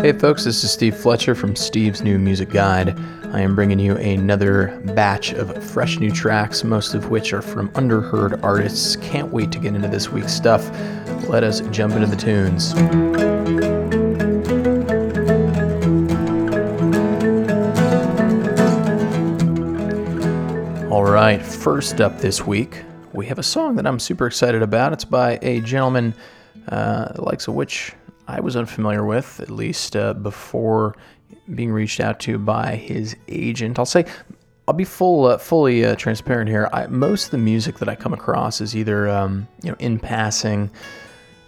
Hey folks, this is Steve Fletcher from Steve's New Music Guide. I am bringing you another batch of fresh new tracks, most of which are from underheard artists. Can't wait to get into this week's stuff. Let us jump into the tunes. All right, first up this week, we have a song that I'm super excited about. It's by a gentleman, the likes of which I was unfamiliar with, at least before being reached out to by his agent. I'll be fully transparent here. Most of the music that I come across is either in passing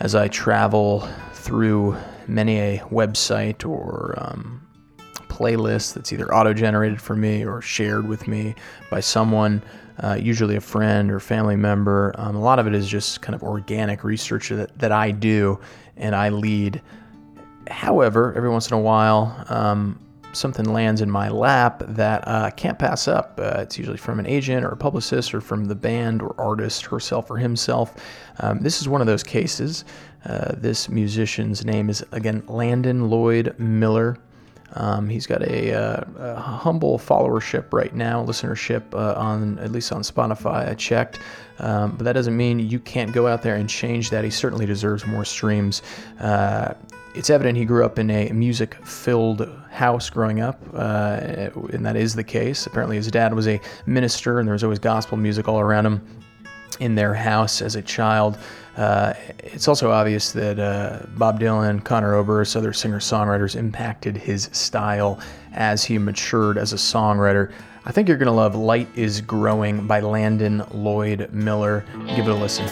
as I travel through many a website or playlist that's either auto-generated for me or shared with me by someone, usually a friend or family member. A lot of it is just kind of organic research that I do and I lead. However, every once in a while, something lands in my lap that I can't pass up. It's usually from an agent or a publicist or from the band or artist herself or himself. This is one of those cases. This musician's name is, again, Landon Lloyd Miller. He's got a humble followership right now, listenership at least on Spotify. I checked, but that doesn't mean you can't go out there and change that. He certainly deserves more streams. It's evident he grew up in a music-filled house growing up, and that is the case. Apparently, his dad was a minister, and there was always gospel music all around him in their house as a child. It's also obvious that Bob Dylan, Conor Oberst, other singer-songwriters impacted his style as he matured as a songwriter. I think you're going to love Light is Growing by Landon Lloyd Miller. Give it a listen.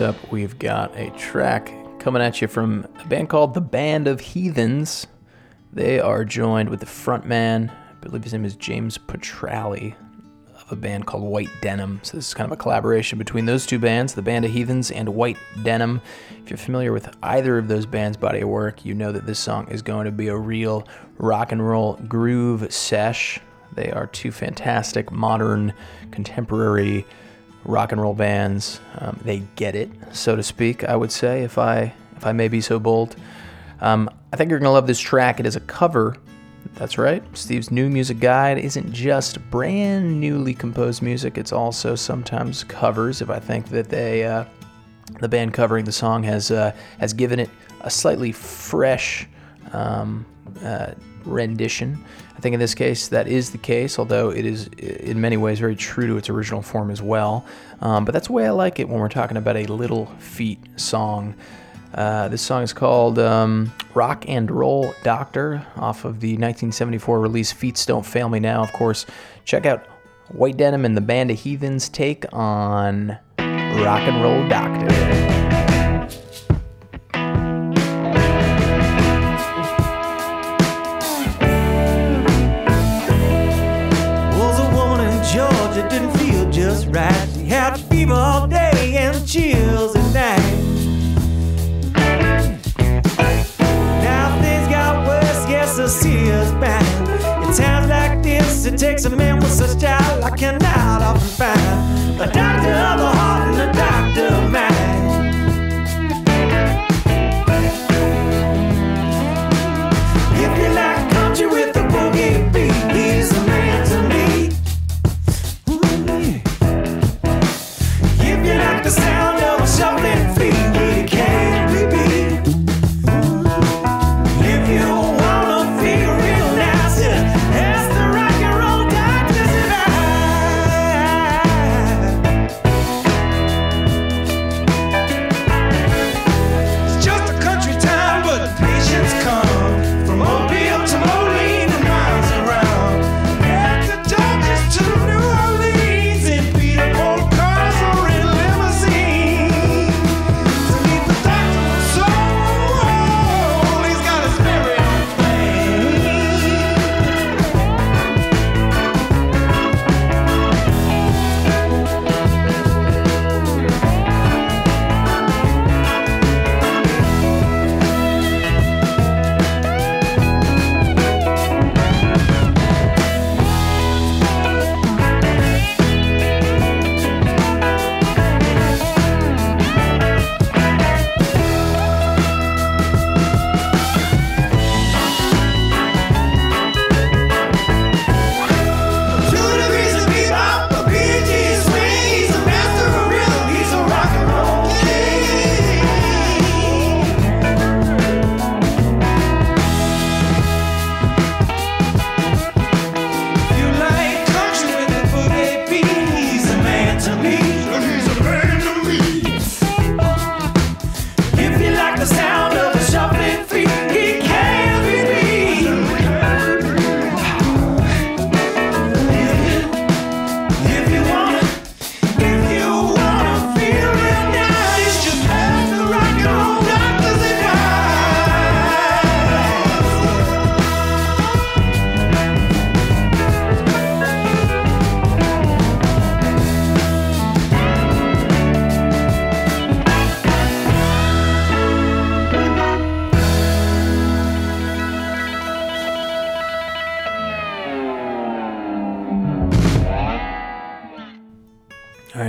Up, we've got a track coming at you from a band called The Band of Heathens. They are joined with the frontman, I believe his name is James Petralli, of a band called White Denim. So this is kind of a collaboration between those two bands, The Band of Heathens and White Denim. If you're familiar with either of those bands' body of work, you know that this song is going to be a real rock and roll groove sesh. They are two fantastic, modern, contemporary rock and roll bands. They get it, so to speak, I would say, if I may be so bold. I think you're going to love this track. It is a cover. That's right. Steve's New Music Guide isn't just brand newly composed music. It's also sometimes covers. If I think that the band covering the song has given it a slightly fresh rendition. I think in this case that is the case, although it is in many ways very true to its original form as well. But that's the way I like it when we're talking about a Little Feat song. This song is called Rock and Roll Doctor, off of the 1974 release Feats Don't Fail Me Now. Of course, check out White Denim and the Band of Heathens' take on Rock and Roll Doctor. It takes a man with such style I cannot often find. A doctor of the heart and a doctor of mind. If you like country with a boogie beat, he's the man to me. If you like the sound of a shuffling feet, he can't be beat. If you wanna feel real nice, that's the right.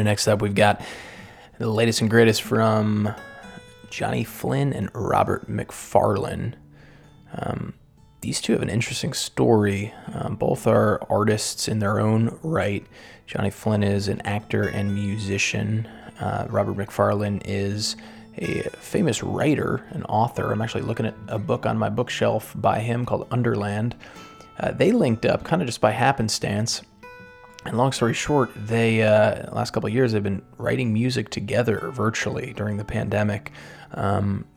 Next up, we've got the latest and greatest from Johnny Flynn and Robert McFarlane. These two have an interesting story. Both are artists in their own right. Johnny Flynn is an actor and musician. Robert McFarlane is a famous writer and author. I'm actually looking at a book on my bookshelf by him called Underland. They linked up kind of just by happenstance. And long story short, they the last couple of years have been writing music together virtually during the pandemic,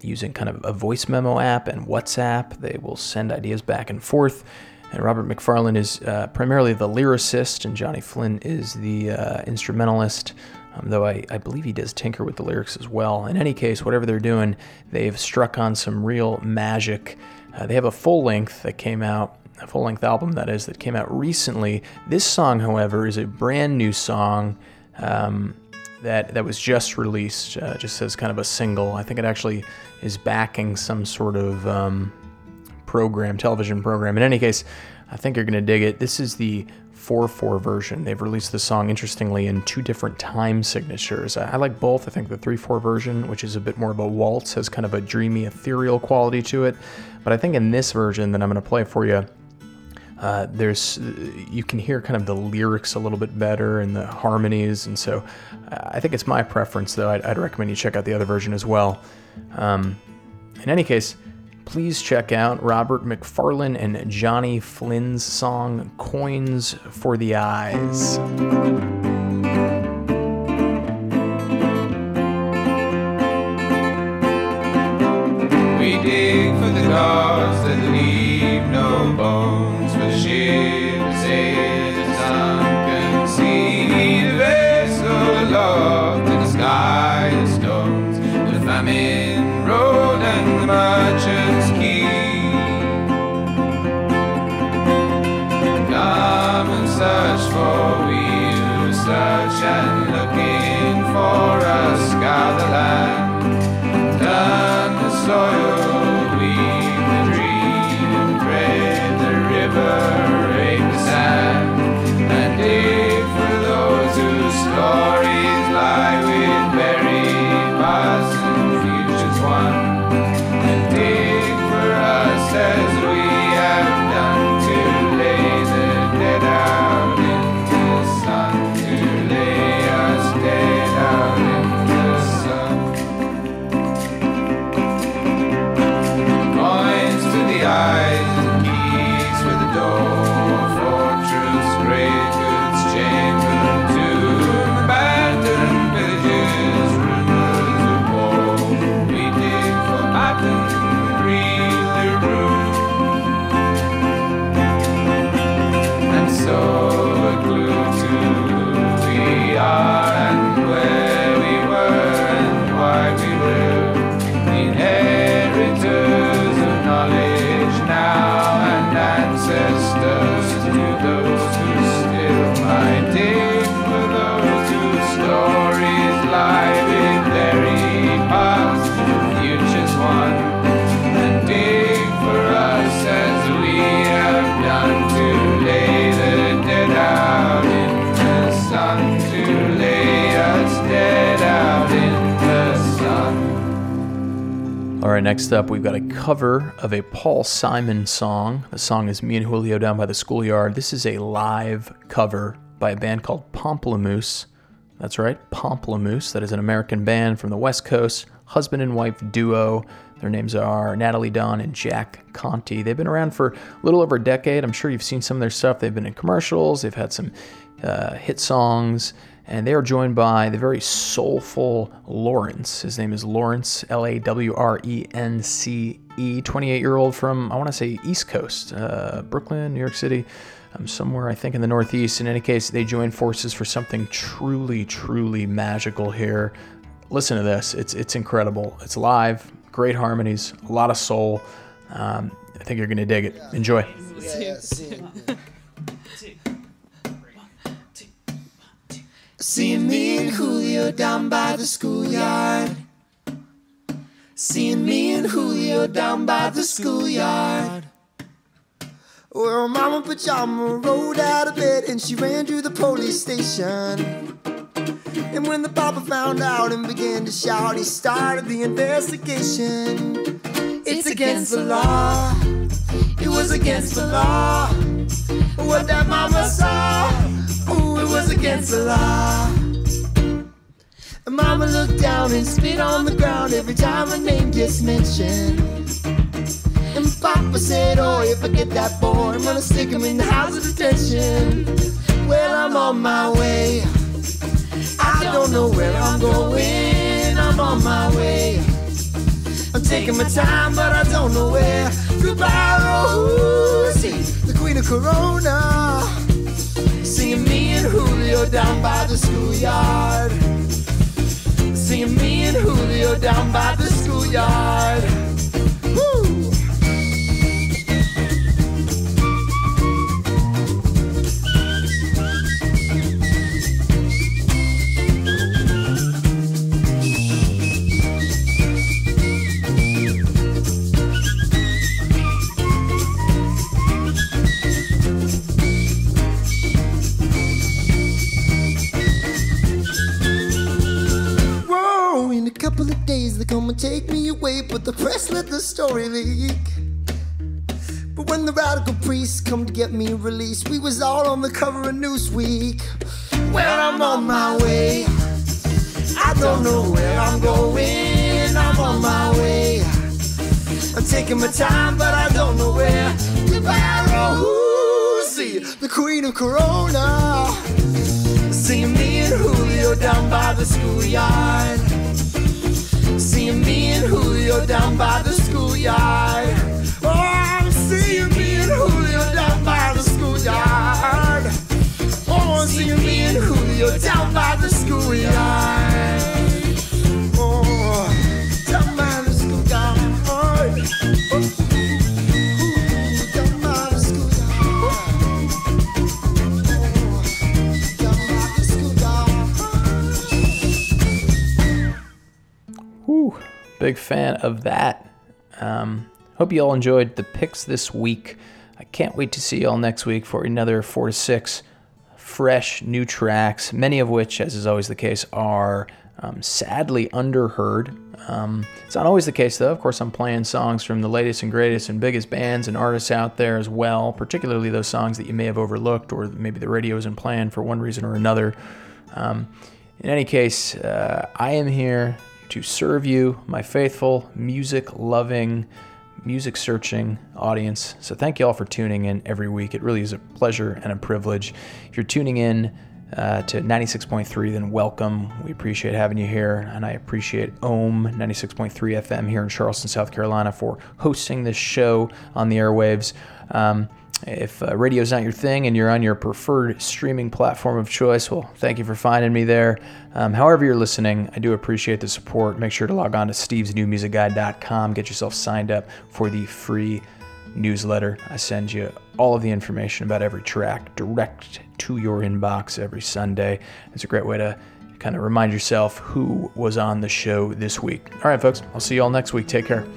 using kind of a voice memo app and WhatsApp. They will send ideas back and forth. And Robert McFarlane is primarily the lyricist, and Johnny Flynn is the instrumentalist, though I believe he does tinker with the lyrics as well. In any case, whatever they're doing, they've struck on some real magic. They have a full length that came out a full-length album, that is, that came out recently. This song, however, is a brand new song that was just released, just as kind of a single. I think it actually is backing some sort of television program. In any case, I think you're going to dig it. This is the 4/4 version. They've released this song, interestingly, in two different time signatures. I like both. I think the 3/4 version, which is a bit more of a waltz, has kind of a dreamy, ethereal quality to it. But I think in this version that I'm going to play for you, you can hear kind of the lyrics a little bit better and the harmonies, and so I think it's my preference, though. I'd recommend you check out the other version as well. In any case, please check out Robert McFarlane and Johnny Flynn's song, Coins for the Eyes. We dig for the gods that leave no bones, but ships sail the sunken sea, the vessel aloft in the sky of stones, the famine road and the merchant. Search for we search and looking for a scour land. Turn the soil, weave the dream and thread the river, rape the sand, and dig for those whose stories lie with buried past and futures one, and dig for us as we have done to lay the dead out. Alright, next up we've got a cover of a Paul Simon song. The song is Me and Julio Down by the Schoolyard. This is a live cover by a band called Pomplamoose. That's right, Pomplamoose. That is an American band from the West Coast, husband and wife duo. Their names are Natalie Dawn and Jack Conte. They've been around for a little over a decade. I'm sure you've seen some of their stuff. They've been in commercials, they've had some hit songs. And they are joined by the very soulful Lawrence. His name is Lawrence, Lawrence, 28-year-old from, I want to say, East Coast, Brooklyn, New York City, somewhere, I think, in the Northeast. In any case, they join forces for something truly, truly magical here. Listen to this. It's incredible. It's live, great harmonies, a lot of soul. I think you're going to dig it. Enjoy. Seeing me and Julio down by the schoolyard. Seeing me and Julio down by the schoolyard. Well, Mama Pajama rolled out of bed and she ran to the police station. And when the Papa found out and began to shout, he started the investigation. It's against the law. It was against the law. What that mama saw, ooh, it was against the law. And Mama looked down and spit on the ground every time her name gets mentioned. And Papa said, oh, if I get that boy, I'm gonna stick him in the house of detention. Well, I'm on my way. I don't know where I'm going. I'm on my way. I'm taking my time, but I don't know where. Goodbye, Rosie, the queen of Corona. Seeing me and Julio down by the schoolyard. Seeing me and Julio down by the schoolyard. Woo! would take me away, but the press let the story leak. But when the radical priests come to get me released, we was all on the cover of Newsweek. Well, I'm on my way, I don't know where I'm going. I'm on my way, I'm taking my time, but I don't know where. Goodbye, Rosie, the queen of Corona. Seeing me and Julio down by the schoolyard. Seeing me and Julio down by the schoolyard. Oh, I'm seeing me and Julio down by the schoolyard. Oh, I'm seeing me and Julio down by the schoolyard. Oh, down by the schoolyard. Oh. Big fan of that. Hope you all enjoyed the picks this week. I can't wait to see you all next week for another 4 to 6 fresh new tracks, many of which, as is always the case, are sadly underheard. It's not always the case, though. Of course, I'm playing songs from the latest and greatest and biggest bands and artists out there as well, particularly those songs that you may have overlooked or maybe the radio isn't playing for one reason or another. In any case, I am here to serve you, my faithful, music-loving, music-searching audience. So thank you all for tuning in every week. It really is a pleasure and a privilege. If you're tuning in to 96.3, then welcome. We appreciate having you here, and I appreciate OHM 96.3 FM here in Charleston, South Carolina, for hosting this show on the airwaves. If radio's not your thing and you're on your preferred streaming platform of choice, well, thank you for finding me there. However you're listening, I do appreciate the support. Make sure to log on to stevesnewmusicguide.com. Get yourself signed up for the free newsletter. I send you all of the information about every track direct to your inbox every Sunday. It's a great way to kind of remind yourself who was on the show this week. All right, folks, I'll see you all next week. Take care.